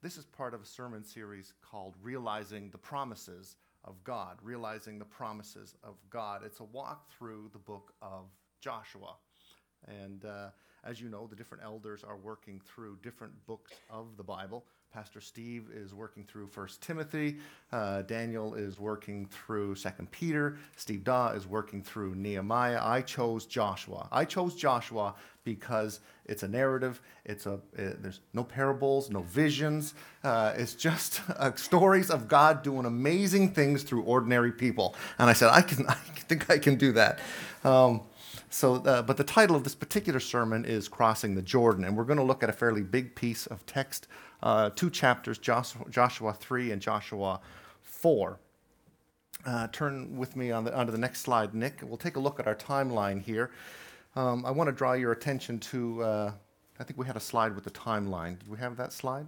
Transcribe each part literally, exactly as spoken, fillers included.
This is part of a sermon series called Realizing the Promises of God. Realizing the Promises of God. It's a walk through the book of Joshua. And uh, as you know, the different elders are working through different books of the Bible. Pastor Steve is working through First Timothy. Uh, Daniel is working through Second Peter. Steve Da is working through Nehemiah. I chose Joshua. I chose Joshua because it's a narrative. It's a it, there's no parables, no visions. Uh, it's just uh, stories of God doing amazing things through ordinary people. And I said, I can. I think I can do that. Um, So, uh, but the title of this particular sermon is Crossing the Jordan, and we're going to look at a fairly big piece of text, uh, two chapters, Joshua, Joshua three and Joshua four. Uh, turn with me on the, onto the next slide, Nick. We'll take a look at our timeline here. Um, I want to draw your attention to, uh, I think we had a slide with the timeline. Did we have that slide?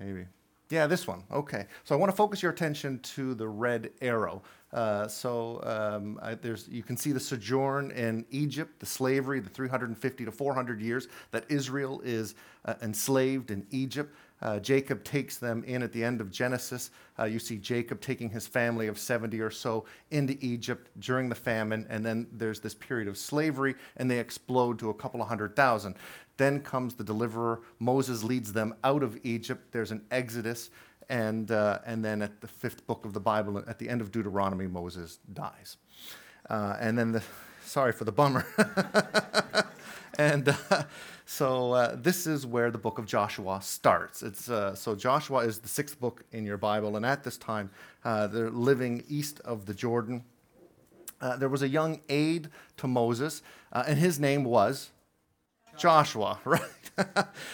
Maybe. Yeah, this one. Okay. So I want to focus your attention to the red arrow. Uh, so um, I, there's, you can see the sojourn in Egypt, the slavery, the three hundred fifty to four hundred years that Israel is uh, enslaved in Egypt. Uh, Jacob takes them in at the end of Genesis. Uh, you see Jacob taking his family of seventy or so into Egypt during the famine, and then there's this period of slavery, and they explode to a couple of hundred thousand. Then comes the deliverer. Moses leads them out of Egypt. There's an exodus. And uh, and then at the fifth book of the Bible, at the end of Deuteronomy, Moses dies. Uh, and then the, sorry for the bummer. and uh, so uh, this is where the book of Joshua starts. It's uh, so Joshua is the sixth book in your Bible, and at this time uh, they're living east of the Jordan. Uh, there was a young aide to Moses, uh, and his name was Joshua, right?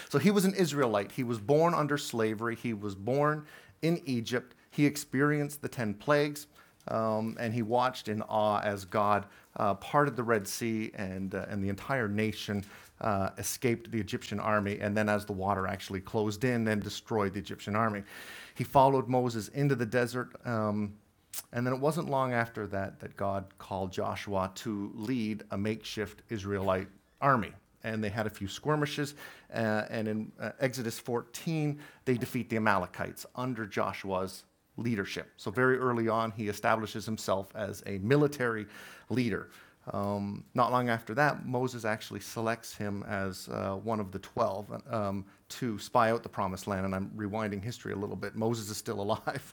So he was an Israelite. He was born under slavery. He was born in Egypt. He experienced the ten plagues, um, and he watched in awe as God uh, parted the Red Sea, and uh, and the entire nation uh, escaped the Egyptian army, and then as the water actually closed in and destroyed the Egyptian army. He followed Moses into the desert, um, and then it wasn't long after that that God called Joshua to lead a makeshift Israelite army. And they had a few skirmishes, uh, and in uh, Exodus fourteen, they defeat the Amalekites under Joshua's leadership. So very early on, he establishes himself as a military leader. Um, not long after that, Moses actually selects him as uh, one of the twelve um, to spy out the Promised Land, and I'm rewinding history a little bit. Moses is still alive.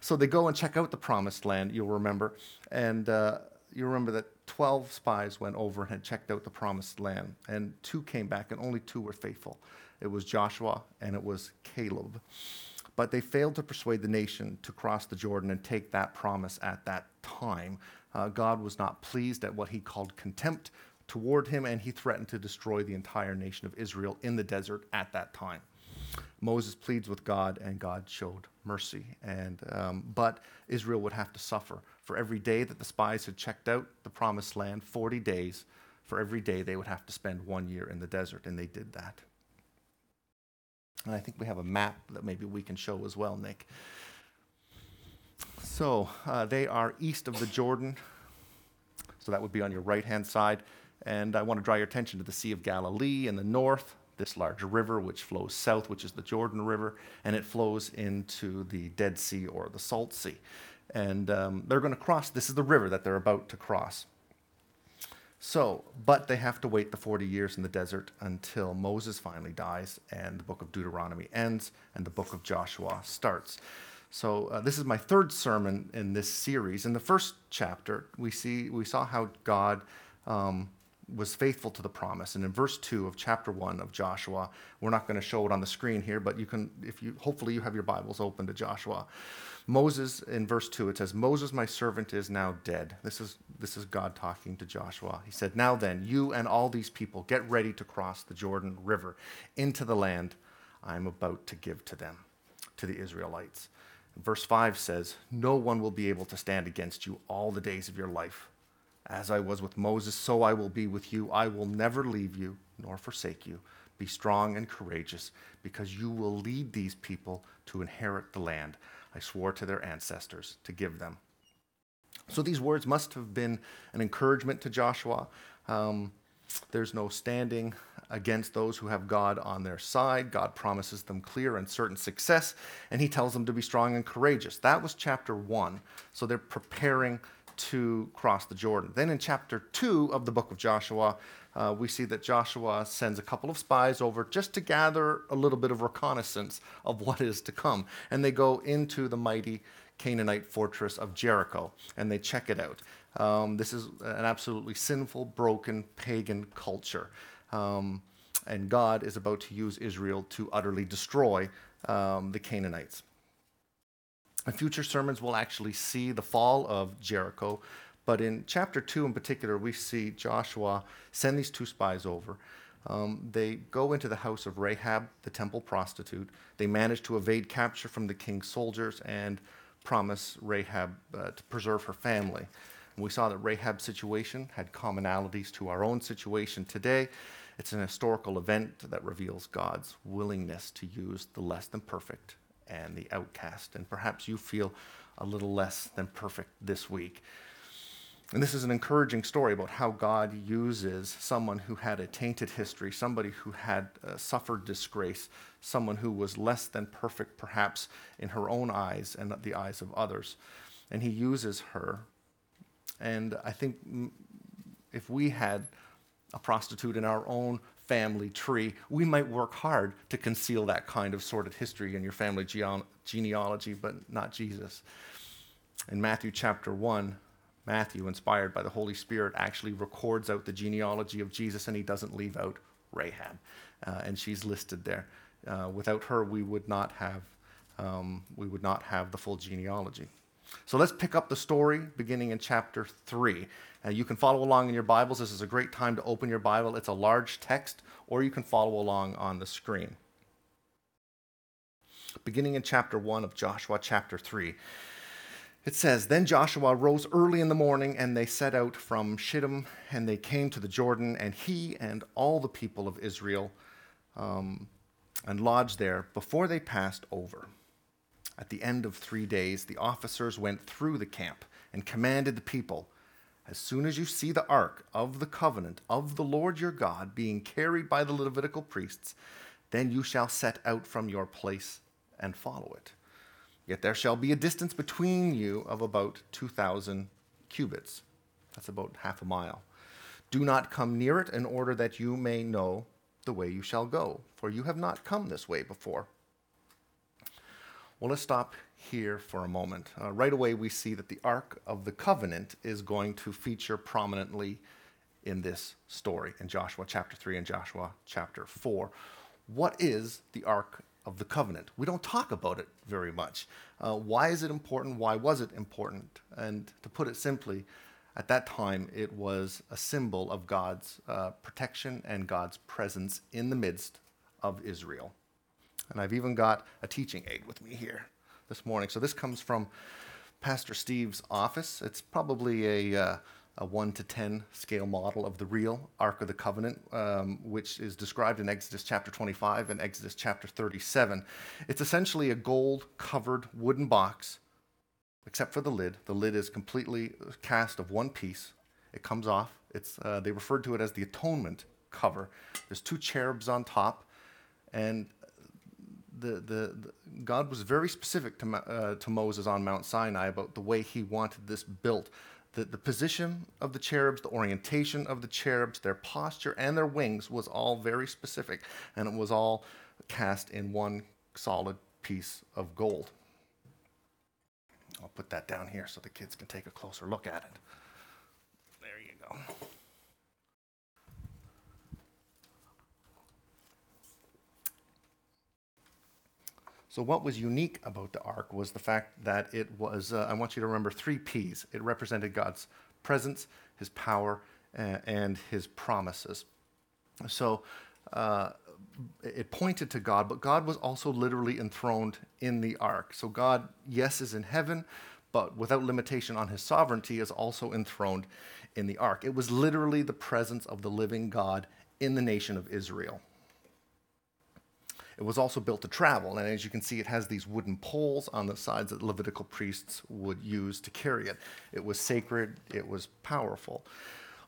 So they go and check out the Promised Land, you'll remember, and uh, you remember that twelve spies went over and had checked out the Promised Land, and two came back, and only two were faithful. It was Joshua, and it was Caleb. But they failed to persuade the nation to cross the Jordan and take that promise at that time. Uh, God was not pleased at what he called contempt toward him, and he threatened to destroy the entire nation of Israel in the desert at that time. Moses pleads with God, and God showed mercy. And um, but Israel would have to suffer. For every day that the spies had checked out the Promised Land, forty days, for every day they would have to spend one year in the desert, and they did that. And I think we have a map that maybe we can show as well, Nick. So uh, they are east of the Jordan, so that would be on your right-hand side. And I want to draw your attention to the Sea of Galilee in the north, this large river which flows south, which is the Jordan River, and it flows into the Dead Sea or the Salt Sea. And um, they're going to cross. This is the river that they're about to cross. So, but they have to wait the forty years in the desert until Moses finally dies and the book of Deuteronomy ends and the book of Joshua starts. So uh, this is my third sermon in this series. In the first chapter, we see we saw how God Um, was faithful to the promise. And in verse two of chapter one of Joshua, we're not going to show it on the screen here, but you can, if you, hopefully you have your Bibles open to Joshua. Moses, in verse two, it says, "Moses, my servant, is now dead." This is, this is God talking to Joshua. He said, "Now then, you and all these people get ready to cross the Jordan River into the land I'm about to give to them," to the Israelites. And verse five says, "No one will be able to stand against you all the days of your life. As I was with Moses, so I will be with you. I will never leave you nor forsake you. Be strong and courageous, because you will lead these people to inherit the land I swore to their ancestors to give them." So these words must have been an encouragement to Joshua. Um, There's no standing against those who have God on their side. God promises them clear and certain success, and he tells them to be strong and courageous. That was chapter one. So they're preparing to cross the Jordan. Then in chapter two of the book of Joshua, uh, we see that Joshua sends a couple of spies over just to gather a little bit of reconnaissance of what is to come. And they go into the mighty Canaanite fortress of Jericho, and they check it out. Um, this is an absolutely sinful, broken, pagan culture. Um, and God is about to use Israel to utterly destroy um, the Canaanites. In future sermons, we'll actually see the fall of Jericho. But in chapter two in particular, we see Joshua send these two spies over. Um, they go into the house of Rahab, the temple prostitute. They manage to evade capture from the king's soldiers and promise Rahab uh, to preserve her family. We saw that Rahab's situation had commonalities to our own situation today. It's an historical event that reveals God's willingness to use the less than perfect and the outcast. And perhaps you feel a little less than perfect this week. And this is an encouraging story about how God uses someone who had a tainted history, somebody who had uh, suffered disgrace, someone who was less than perfect perhaps in her own eyes and the eyes of others. And he uses her. And I think if we had a prostitute in our own family tree, we might work hard to conceal that kind of sordid history in your family gene- genealogy, but not Jesus. In Matthew chapter one, Matthew, inspired by the Holy Spirit, actually records out the genealogy of Jesus, and he doesn't leave out Rahab, uh, and she's listed there. Uh, without her, we would not have um, we would not have the full genealogy. So let's pick up the story beginning in chapter three. Uh, you can follow along in your Bibles. This is a great time to open your Bible. It's a large text, or you can follow along on the screen. Beginning in chapter one of Joshua, chapter three, it says, "Then Joshua rose early in the morning, and they set out from Shittim, and they came to the Jordan, and he and all the people of Israel um, and lodged there before they passed over. At the end of three days, the officers went through the camp and commanded the people, 'As soon as you see the Ark of the Covenant of the Lord your God being carried by the Levitical priests, then you shall set out from your place and follow it. Yet there shall be a distance between you of about two thousand cubits.'" That's about half a mile. "Do not come near it, in order that you may know the way you shall go, for you have not come this way before." Well, let's stop here for a moment. Uh, right away, we see that the Ark of the Covenant is going to feature prominently in this story, in Joshua chapter three and Joshua chapter four. What is the Ark of the Covenant? We don't talk about it very much. Uh, why is it important? Why was it important? And to put it simply, at that time, it was a symbol of God's uh, protection and God's presence in the midst of Israel. And I've even got a teaching aid with me here this morning. So this comes from Pastor Steve's office. It's probably a, uh, a one to ten scale model of the real Ark of the Covenant, um, which is described in Exodus chapter twenty-five and Exodus chapter thirty-seven. It's essentially a gold-covered wooden box, except for the lid. The lid is completely cast of one piece. It comes off. It's uh, they referred to it as the atonement cover. There's two cherubs on top, and The, the, the God was very specific to, uh, to Moses on Mount Sinai about the way he wanted this built. The, the position of the cherubs, the orientation of the cherubs, their posture, and their wings was all very specific, and it was all cast in one solid piece of gold. I'll put that down here so the kids can take a closer look at it. There you go. So what was unique about the Ark was the fact that it was, uh, I want you to remember three Ps. It represented God's presence, his power, uh, and his promises. So uh, it pointed to God, but God was also literally enthroned in the Ark. So God, yes, is in heaven, but without limitation on his sovereignty, is also enthroned in the Ark. It was literally the presence of the living God in the nation of Israel. It was also built to travel, and as you can see, it has these wooden poles on the sides that Levitical priests would use to carry it. It was sacred. It was powerful.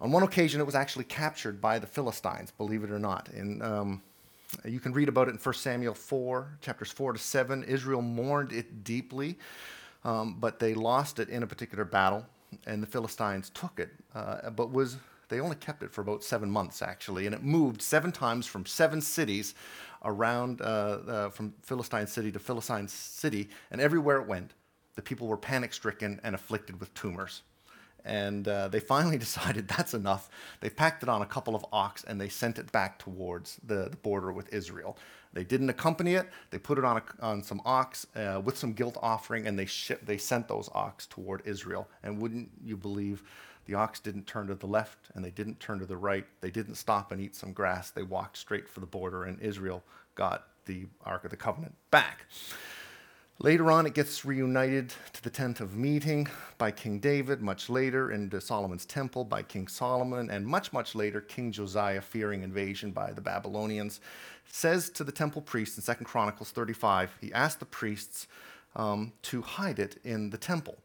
On one occasion, it was actually captured by the Philistines, believe it or not. And um, you can read about it in First Samuel four, chapters four to seven. Israel mourned it deeply, um, but they lost it in a particular battle, and the Philistines took it, uh, but was they only kept it for about seven months, actually. And it moved seven times from seven cities around, uh, uh, from Philistine city to Philistine city, and everywhere it went, the people were panic-stricken and afflicted with tumors. And uh, they finally decided that's enough. They packed it on a couple of ox, and they sent it back towards the, the border with Israel. They didn't accompany it. They put it on, a, on some ox uh, with some guilt offering, and they ship, they sent those ox toward Israel. And wouldn't you believe, the ox didn't turn to the left, and they didn't turn to the right. They didn't stop and eat some grass. They walked straight for the border, and Israel got the Ark of the Covenant back. Later on, it gets reunited to the Tent of Meeting by King David, much later into Solomon's Temple by King Solomon, and much, much later, King Josiah, fearing invasion by the Babylonians, says to the temple priests in Second Chronicles thirty-five, he asked the priests um, to hide it in the temple,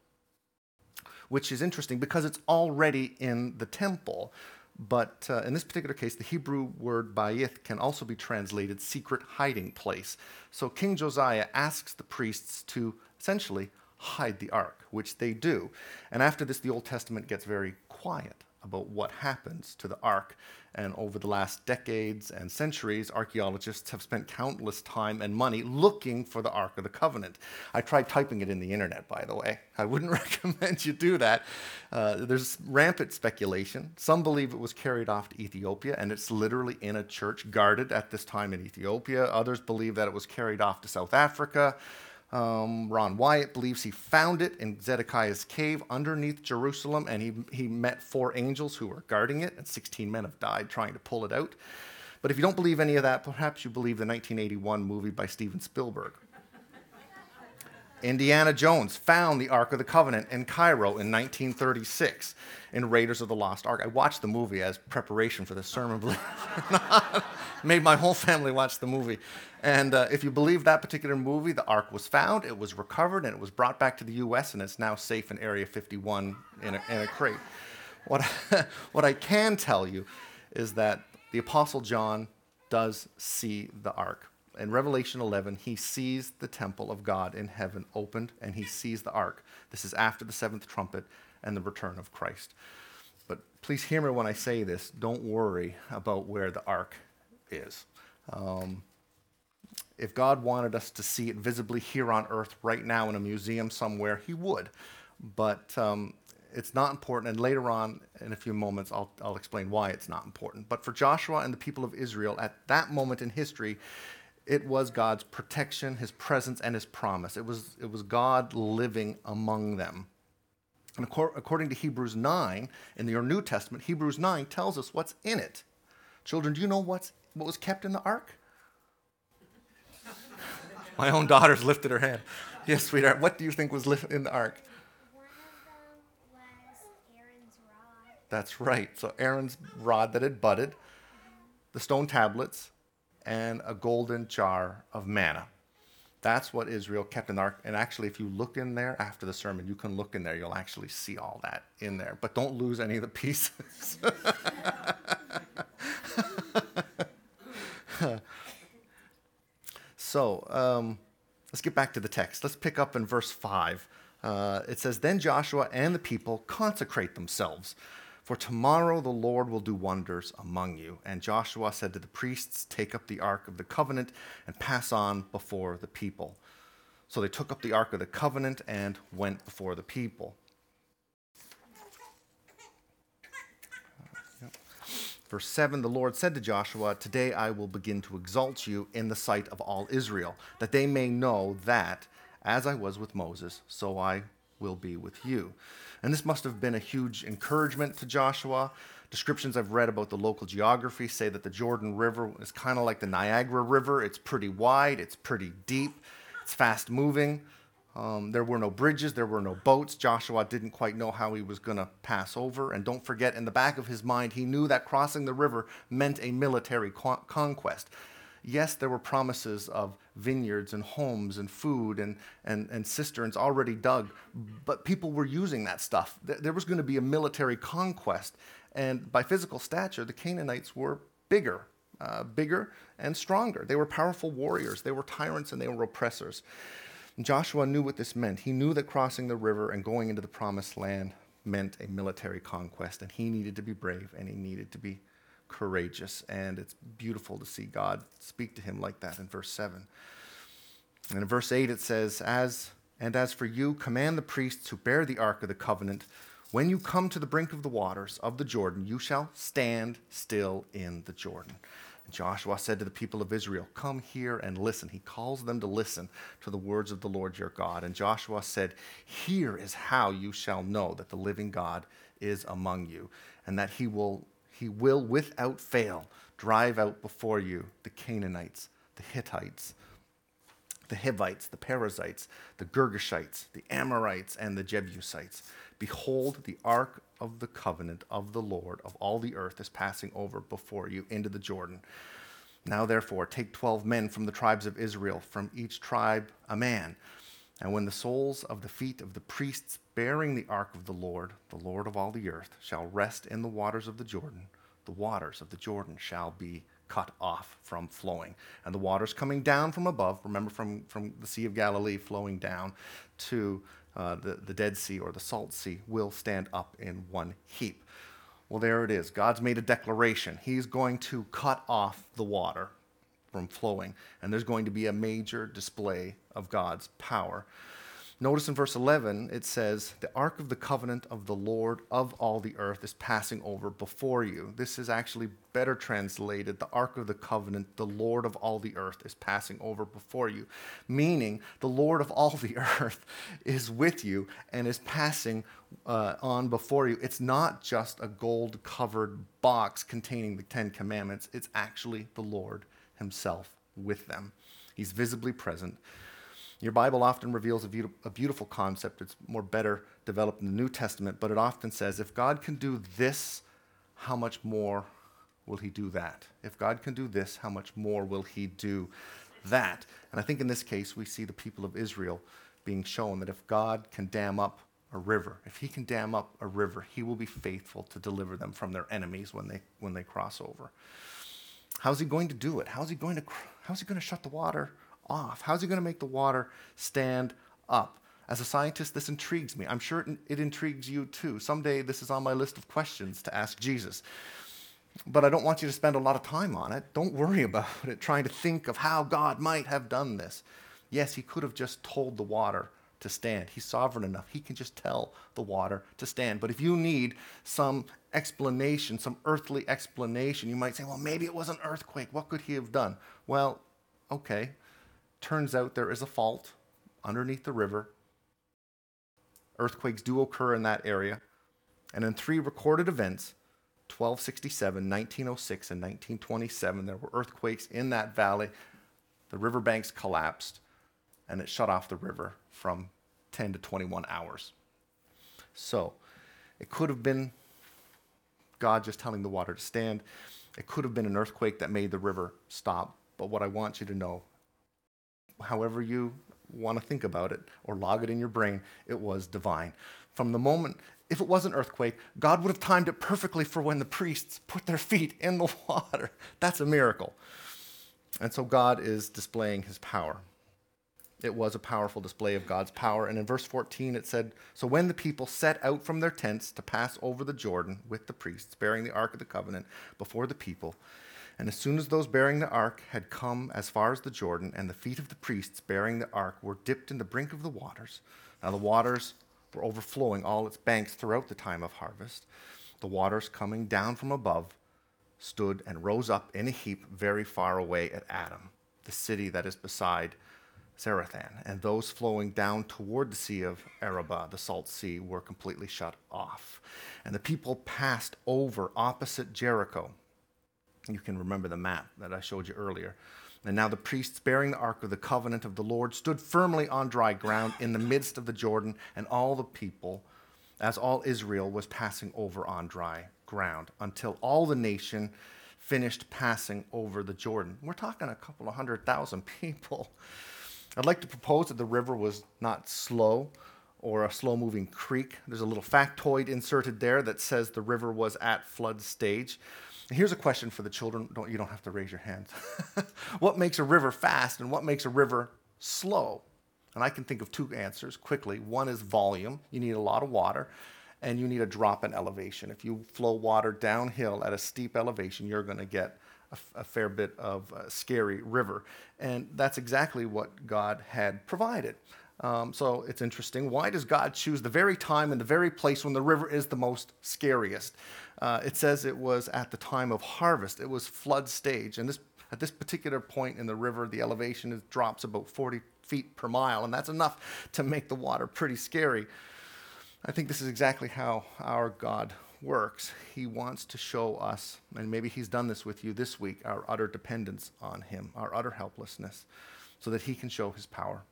which is interesting because it's already in the temple. But uh, in this particular case, the Hebrew word bayith can also be translated secret hiding place. So King Josiah asks the priests to essentially hide the ark, which they do. And after this, the Old Testament gets very quiet about what happens to the ark. And over the last decades and centuries, archaeologists have spent countless time and money looking for the Ark of the Covenant. I tried typing it in the internet, by the way. I wouldn't recommend you do that. Uh, there's rampant speculation. Some believe it was carried off to Ethiopia, and it's literally in a church guarded at this time in Ethiopia. Others believe that it was carried off to South Africa. Um, Ron Wyatt believes he found it in Zedekiah's cave underneath Jerusalem, and he, he met four angels who were guarding it, and sixteen men have died trying to pull it out. But if you don't believe any of that, perhaps you believe the nineteen eighty-one movie by Steven Spielberg. Indiana Jones found the Ark of the Covenant in Cairo in nineteen thirty-six in Raiders of the Lost Ark. I watched the movie as preparation for this sermon, believe it or not. Made my whole family watch the movie. And uh, if you believe that particular movie, the Ark was found, it was recovered, and it was brought back to the U S, and it's now safe in Area fifty-one in a, in a crate. What, what I can tell you is that the Apostle John does see the Ark. In Revelation eleven, he sees the temple of God in heaven opened, and he sees the ark. This is after the seventh trumpet and the return of Christ. But please hear me when I say this. Don't worry about where the ark is. Um, if God wanted us to see it visibly here on earth right now in a museum somewhere, he would. But um, it's not important, and later on, in a few moments, I'll, I'll explain why it's not important. But for Joshua and the people of Israel, at that moment in history, it was God's protection, his presence, and his promise. It was, it was God living among them. And according to Hebrews nine, in your New Testament, Hebrews nine tells us what's in it. Children, do you know what's, what was kept in the ark? My own daughter's lifted her hand. Yes, sweetheart, what do you think was in the ark? One of them was Aaron's rod. That's right. So Aaron's rod that had budded, mm-hmm. the stone tablets, and a golden jar of manna. That's what Israel kept in the ark. And actually, if you look in there after the sermon, you can look in there. You'll actually see all that in there. But don't lose any of the pieces. so um, let's get back to the text. Let's pick up in verse five. Uh, it says, "Then Joshua and the people consecrate themselves. For tomorrow the Lord will do wonders among you." And Joshua said to the priests, "Take up the Ark of the Covenant and pass on before the people." So they took up the Ark of the Covenant and went before the people. Verse seven, "The Lord said to Joshua, 'Today I will begin to exalt you in the sight of all Israel, that they may know that as I was with Moses, so I will be with you.'" And this must have been a huge encouragement to Joshua. Descriptions I've read about the local geography say that the Jordan River is kind of like the Niagara River. It's pretty wide, it's pretty deep, it's fast moving. Um, there were no bridges, there were no boats. Joshua didn't quite know how he was going to pass over. And don't forget, in the back of his mind, he knew that crossing the river meant a military co- conquest. Yes, there were promises of vineyards and homes and food and, and, and cisterns already dug, but people were using that stuff. There was going to be a military conquest, And by physical stature, the Canaanites were bigger, uh, bigger and stronger. They were powerful warriors. They were tyrants and they were oppressors. And Joshua knew what this meant. He knew that crossing the river and going into the promised land meant a military conquest, and he needed to be brave and he needed to be courageous. And it's beautiful to see God speak to him like that in verse seven. And in verse eight it says, "As and as for you, command the priests who bear the Ark of the Covenant, when you come to the brink of the waters of the Jordan, you shall stand still in the Jordan." And Joshua said to the people of Israel, "Come here and listen." He calls them to listen to the words of the Lord your God. And Joshua said, "Here is how you shall know that the living God is among you, and that he will, he will without fail drive out before you the Canaanites, the Hittites, the Hivites, the Perizzites, the Girgashites, the Amorites, and the Jebusites. Behold, the Ark of the Covenant of the Lord of all the earth is passing over before you into the Jordan. Now, therefore, take twelve men from the tribes of Israel, from each tribe a man. And when the soles of the feet of the priests bearing the Ark of the Lord, the Lord of all the earth, shall rest in the waters of the Jordan, the waters of the Jordan shall be cut off from flowing." And the waters coming down from above, remember from, from the Sea of Galilee flowing down to uh, the, the Dead Sea or the Salt Sea, will stand up in one heap. Well, there it is. God's made a declaration. He's going to cut off the water from flowing, and there's going to be a major display of God's power. Notice in verse eleven, it says, "The Ark of the Covenant of the Lord of all the earth is passing over before you." This is actually better translated, "The Ark of the Covenant, the Lord of all the earth is passing over before you," meaning the Lord of all the earth is with you and is passing uh, on before you. It's not just a gold-covered box containing the Ten Commandments. It's actually the Lord himself with them. He's visibly present. Your Bible often reveals a beautiful concept. It's more better developed in the New Testament, but it often says, if God can do this, how much more will he do that? If God can do this, how much more will he do that? And I think in this case, we see the people of Israel being shown that if God can dam up a river, if he can dam up a river, he will be faithful to deliver them from their enemies when they, when they cross over. How's he going to do it? How's he going to, how's he going to shut the water off? How's he going to make the water stand up? As a scientist, this intrigues me. I'm sure it, it intrigues you too. Someday this is on my list of questions to ask Jesus. But I don't want you to spend a lot of time on it. Don't worry about it, trying to think of how God might have done this. Yes, he could have just told the water to stand. He's sovereign enough. He can just tell the water to stand. But if you need some explanation, some earthly explanation, you might say, well, maybe it was an earthquake. What could he have done? Well, okay. Turns out there is a fault underneath the river. Earthquakes do occur in that area. And in three recorded events, twelve sixty-seven, nineteen oh six, and nineteen twenty-seven, there were earthquakes in that valley. The riverbanks collapsed, and it shut off the river from ten to twenty-one hours. So it could have been God just telling the water to stand. It could have been an earthquake that made the river stop. But what I want you to know, however you want to think about it or log it in your brain, it was divine. From the moment, if it was an earthquake, God would have timed it perfectly for when the priests put their feet in the water. That's a miracle. And so God is displaying his power. It was a powerful display of God's power. And in verse fourteen, it said, "So when the people set out from their tents to pass over the Jordan with the priests, bearing the Ark of the Covenant before the people, and as soon as those bearing the ark had come as far as the Jordan, and the feet of the priests bearing the ark were dipped in the brink of the waters." Now the waters were overflowing all its banks throughout the time of harvest. "The waters coming down from above stood and rose up in a heap very far away at Adam, the city that is beside Zarathan. And those flowing down toward the Sea of Araba, the Salt Sea, were completely shut off. And the people passed over opposite Jericho." You can remember the map that I showed you earlier. "And now the priests bearing the Ark of the Covenant of the Lord stood firmly on dry ground in the midst of the Jordan, and all the people, as all Israel, was passing over on dry ground until all the nation finished passing over the Jordan." We're talking a couple of hundred thousand people. I'd like to propose that the river was not slow or a slow-moving creek. There's a little factoid inserted there that says the river was at flood stage. Here's a question for the children. Don't, you don't have to raise your hands. What makes a river fast and what makes a river slow? And I can think of two answers quickly. One is volume. You need a lot of water, and you need a drop in elevation. If you flow water downhill at a steep elevation, you're going to get a, a fair bit of a scary river. And that's exactly what God had provided. Um, so it's interesting. Why does God choose the very time and the very place when the river is the most scariest? Uh, it says it was at the time of harvest. It was flood stage. And this at this particular point in the river, the elevation is, drops about forty feet per mile, and that's enough to make the water pretty scary. I think this is exactly how our God works. He wants to show us, and maybe he's done this with you this week, our utter dependence on him, our utter helplessness, so that he can show his power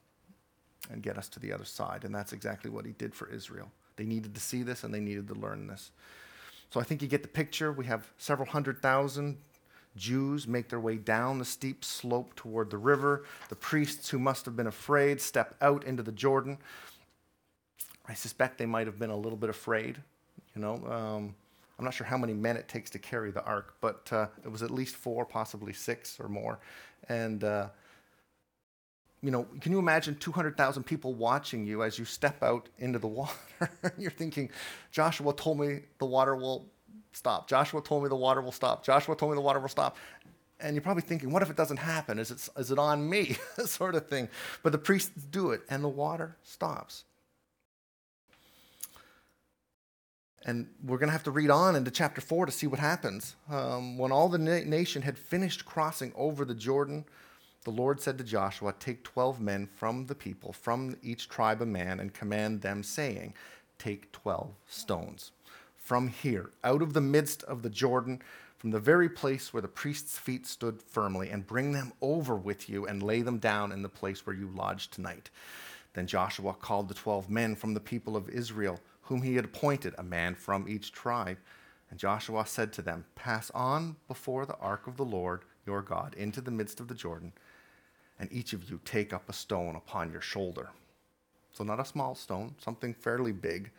and get us to the other side. And that's exactly what he did for Israel. They needed to see this, and they needed to learn this. So I think you get the picture. We have several hundred thousand Jews make their way down the steep slope toward the river. The priests, who must have been afraid, step out into the Jordan. I suspect they might have been a little bit afraid. You know, um, I'm not sure how many men it takes to carry the ark, but uh, it was at least four, possibly six or more. And uh, you know, can you imagine two hundred thousand people watching you as you step out into the water? You're thinking, Joshua told me the water will stop. Joshua told me the water will stop. Joshua told me the water will stop. And you're probably thinking, what if it doesn't happen? Is it, is it on me? Sort of thing. But the priests do it, and the water stops. And we're going to have to read on into chapter four to see what happens. Um, when all the na- nation had finished crossing over the Jordan, the Lord said to Joshua, take twelve men from the people, from each tribe a man, and command them, saying, take twelve stones from here, out of the midst of the Jordan, from the very place where the priest's feet stood firmly, and bring them over with you and lay them down in the place where you lodge tonight. Then Joshua called the twelve men from the people of Israel, whom he had appointed, a man from each tribe. And Joshua said to them, pass on before the ark of the Lord your God into the midst of the Jordan, and each of you take up a stone upon your shoulder. So not a small stone, something fairly big,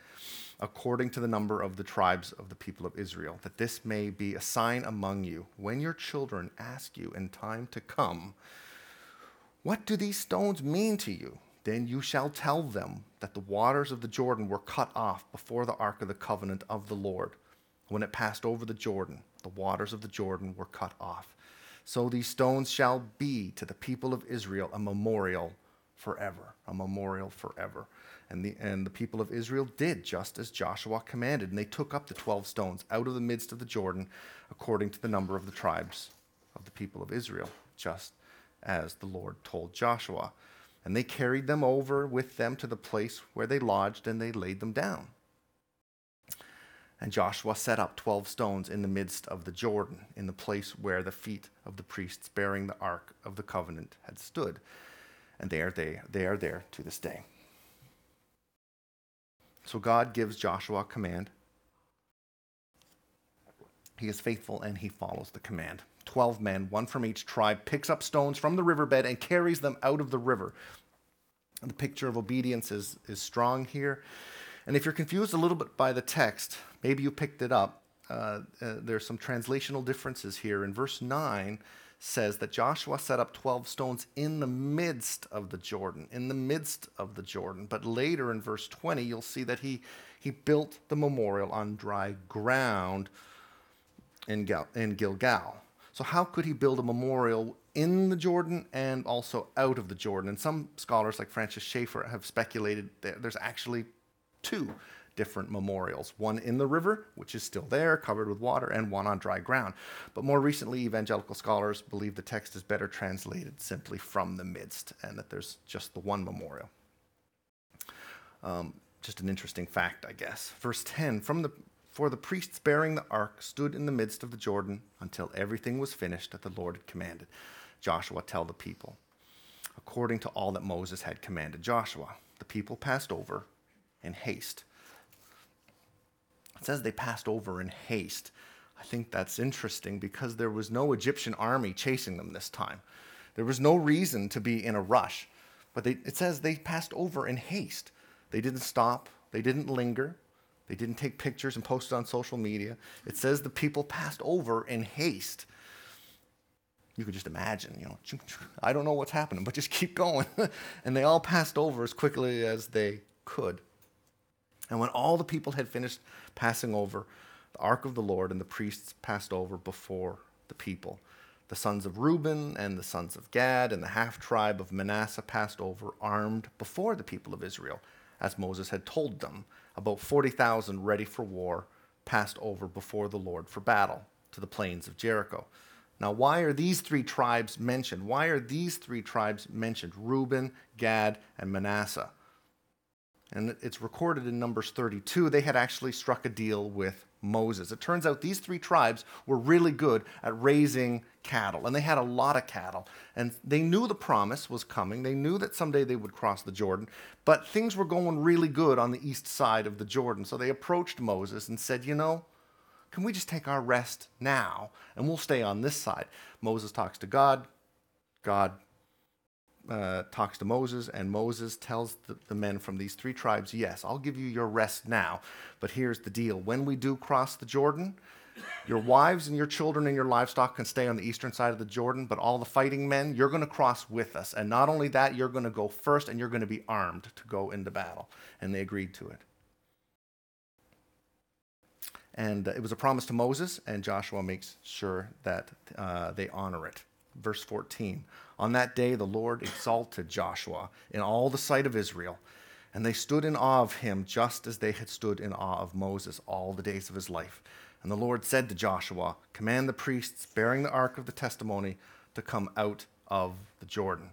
according to the number of the tribes of the people of Israel, that this may be a sign among you. When your children ask you in time to come, what do these stones mean to you? Then you shall tell them that the waters of the Jordan were cut off before the ark of the covenant of the Lord. When it passed over the Jordan, the waters of the Jordan were cut off. So these stones shall be to the people of Israel a memorial forever, a memorial forever. And the and the people of Israel did just as Joshua commanded, and they took up the twelve stones out of the midst of the Jordan, according to the number of the tribes of the people of Israel, just as the Lord told Joshua. And they carried them over with them to the place where they lodged, and they laid them down. And Joshua set up twelve stones in the midst of the Jordan, in the place where the feet of the priests bearing the Ark of the Covenant had stood. And they are, they, they are there to this day. So God gives Joshua a command. He is faithful, and he follows the command. Twelve men, one from each tribe, picks up stones from the riverbed and carries them out of the river. And the picture of obedience is, is strong here. And if you're confused a little bit by the text, maybe you picked it up, uh, uh, there's some translational differences here. In verse nine says that Joshua set up twelve stones in the midst of the Jordan, in the midst of the Jordan. But later in verse twenty, you'll see that he, he built the memorial on dry ground in, Gal- in Gilgal. So how could he build a memorial in the Jordan and also out of the Jordan? And some scholars like Francis Schaeffer have speculated that there's actually two different memorials, one in the river, which is still there, covered with water, and one on dry ground. But more recently, evangelical scholars believe the text is better translated simply from the midst, and that there's just the one memorial. Um, just an interesting fact, I guess. Verse ten, from the, for the priests bearing the ark stood in the midst of the Jordan until everything was finished that the Lord had commanded Joshua tell the people, according to all that Moses had commanded Joshua. The people passed over in haste. It says they passed over in haste. I think that's interesting because there was no Egyptian army chasing them this time. There was no reason to be in a rush, but they, it says they passed over in haste. They didn't stop. They didn't linger. They didn't take pictures and post it on social media. It says the people passed over in haste. You could just imagine, you know, I don't know what's happening, but just keep going. And they all passed over as quickly as they could. And when all the people had finished passing over, the ark of the Lord and the priests passed over before the people. The sons of Reuben and the sons of Gad and the half-tribe of Manasseh passed over armed before the people of Israel, as Moses had told them. About forty thousand ready for war passed over before the Lord for battle to the plains of Jericho. Now, why are these three tribes mentioned? Why are these three tribes mentioned? Reuben, Gad, and Manasseh. And it's recorded in Numbers thirty-two. They had actually struck a deal with Moses. It turns out these three tribes were really good at raising cattle, and they had a lot of cattle. And they knew the promise was coming. They knew that someday they would cross the Jordan, but things were going really good on the east side of the Jordan. So they approached Moses and said, you know, can we just take our rest now, and we'll stay on this side? Moses talks to God. God uh, talks to Moses, and Moses tells the, the men from these three tribes, yes, I'll give you your rest now, but here's the deal. When we do cross the Jordan, your wives and your children and your livestock can stay on the eastern side of the Jordan, but all the fighting men, you're going to cross with us. And not only that, you're going to go first, and you're going to be armed to go into battle. And they agreed to it. And it was a promise to Moses, and Joshua makes sure that uh, they honor it. Verse fourteen, on that day the Lord exalted Joshua in all the sight of Israel, and they stood in awe of him just as they had stood in awe of Moses all the days of his life. And the Lord said to Joshua, command the priests bearing the ark of the testimony to come out of the Jordan.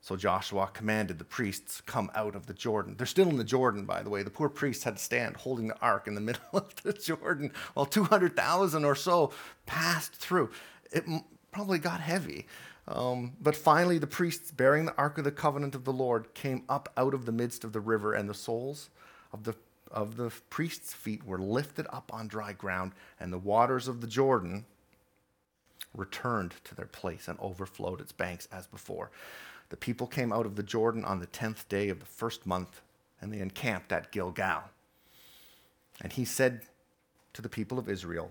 So Joshua commanded the priests, come out of the Jordan. They're still in the Jordan, by the way. The poor priests had to stand holding the ark in the middle of the Jordan while two hundred thousand or so passed through. It probably got heavy. Um, but finally, the priests bearing the ark of the covenant of the Lord came up out of the midst of the river, and the soles of the, of the priests' feet were lifted up on dry ground, and the waters of the Jordan returned to their place and overflowed its banks as before. The people came out of the Jordan on the tenth day of the first month, and they encamped at Gilgal. And he said to the people of Israel,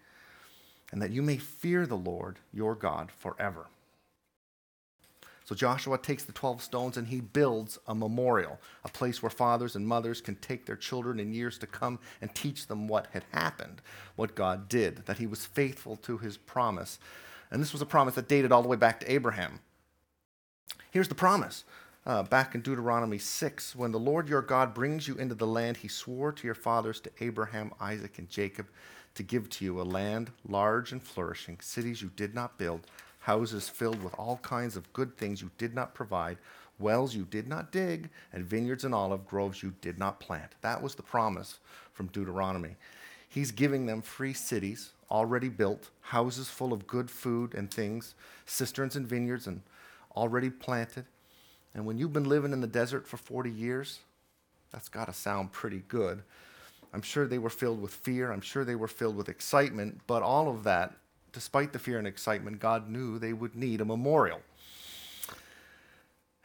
and that you may fear the Lord your God forever. So Joshua takes the twelve stones and he builds a memorial, a place where fathers and mothers can take their children in years to come and teach them what had happened, what God did, that he was faithful to his promise. And this was a promise that dated all the way back to Abraham. Here's the promise. Uh, back in Deuteronomy six, when the Lord your God brings you into the land he swore to your fathers, to Abraham, Isaac, and Jacob, to give to you a land large and flourishing, cities you did not build, houses filled with all kinds of good things you did not provide, wells you did not dig, and vineyards and olive groves you did not plant. That was the promise from Deuteronomy. He's giving them free cities, already built, houses full of good food and things, cisterns and vineyards and already planted. And when you've been living in the desert for forty years, that's got to sound pretty good. I'm sure they were filled with fear. I'm sure they were filled with excitement. But all of that, despite the fear and excitement, God knew they would need a memorial.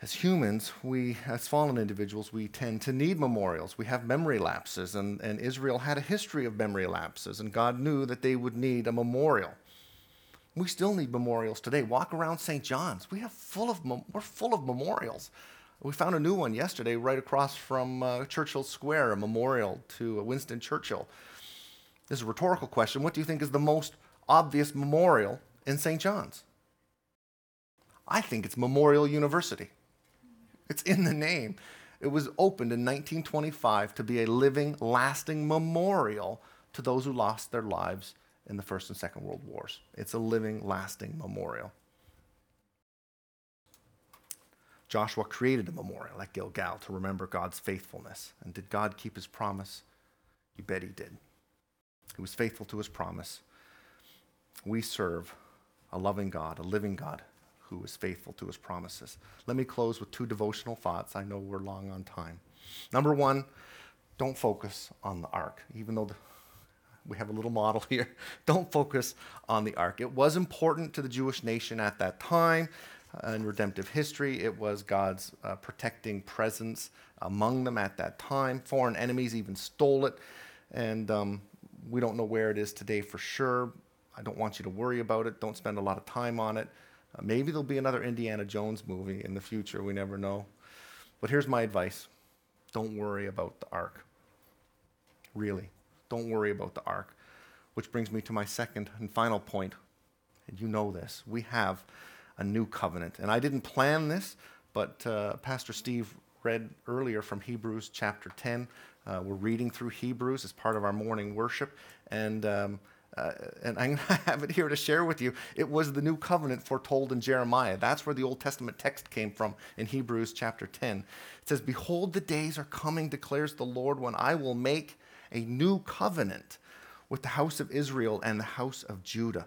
As humans, we, as fallen individuals, we tend to need memorials. We have memory lapses, and, and Israel had a history of memory lapses, and God knew that they would need a memorial. We still need memorials today. Walk around Saint John's. We have full of we're full of memorials. We found a new one yesterday right across from uh, Churchill Square, a memorial to Winston Churchill. This is a rhetorical question. What do you think is the most obvious memorial in Saint John's? I think it's Memorial University. It's in the name. It was opened in nineteen twenty-five to be a living, lasting memorial to those who lost their lives in the First and Second World Wars. It's a living, lasting memorial. Joshua created a memorial at Gilgal to remember God's faithfulness. And did God keep his promise? You bet he did. He was faithful to his promise. We serve a loving God, a living God, who is faithful to his promises. Let me close with two devotional thoughts. I know we're long on time. Number one, don't focus on the ark. Even though the, we have a little model here, don't focus on the ark. It was important to the Jewish nation at that time. Uh, in redemptive history, it was God's uh, protecting presence among them at that time. Foreign enemies even stole it. And um, we don't know where it is today for sure. I don't want you to worry about it. Don't spend a lot of time on it. Uh, maybe there'll be another Indiana Jones movie in the future. We never know. But here's my advice. Don't worry about the ark. Really, don't worry about the ark. Which brings me to my second and final point. And you know this. We have a new covenant. And I didn't plan this, but uh, Pastor Steve read earlier from Hebrews chapter ten. Uh, we're reading through Hebrews as part of our morning worship. And um, Uh, and I'm going to have it here to share with you. It was the new covenant foretold in Jeremiah. That's where the Old Testament text came from in Hebrews chapter ten. It says, "Behold, the days are coming, declares the Lord, when I will make a new covenant with the house of Israel and the house of Judah,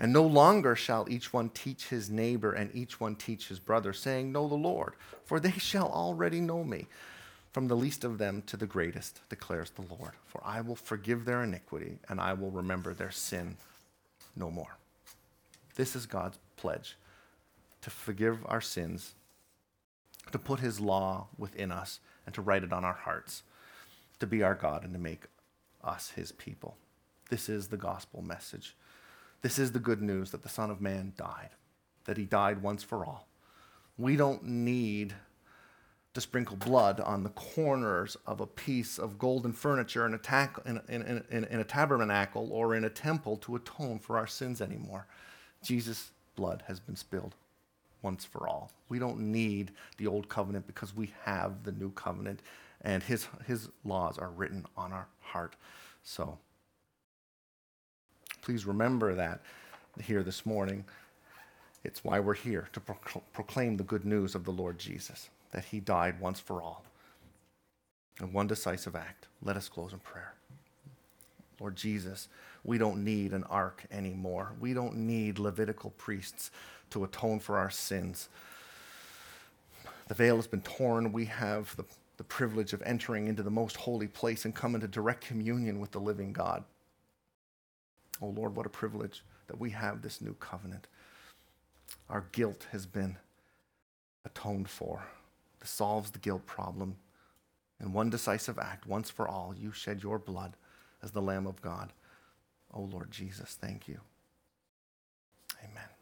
"And no longer shall each one teach his neighbor and each one teach his brother, saying, 'Know the Lord,' for they shall already know me, from the least of them to the greatest, declares the Lord. For I will forgive their iniquity, and I will remember their sin no more." This is God's pledge, to forgive our sins, to put his law within us, and to write it on our hearts, to be our God and to make us his people. This is the gospel message. This is the good news that the Son of Man died, that he died once for all. We don't need to sprinkle blood on the corners of a piece of golden furniture in a, tac- in, in, in, in a tabernacle or in a temple to atone for our sins anymore. Jesus' blood has been spilled once for all. We don't need the old covenant because we have the new covenant, and his, his laws are written on our heart. So please remember that here this morning. It's why we're here, to pro- proclaim the good news of the Lord Jesus, that he died once for all. In one decisive act, let us close in prayer. Lord Jesus, we don't need an ark anymore. We don't need Levitical priests to atone for our sins. The veil has been torn. We have the, the privilege of entering into the most holy place and come into direct communion with the living God. Oh Lord, what a privilege that we have this new covenant. Our guilt has been atoned for. This solves the guilt problem. In one decisive act, once for all, you shed your blood as the Lamb of God. Oh, Lord Jesus, thank you. Amen.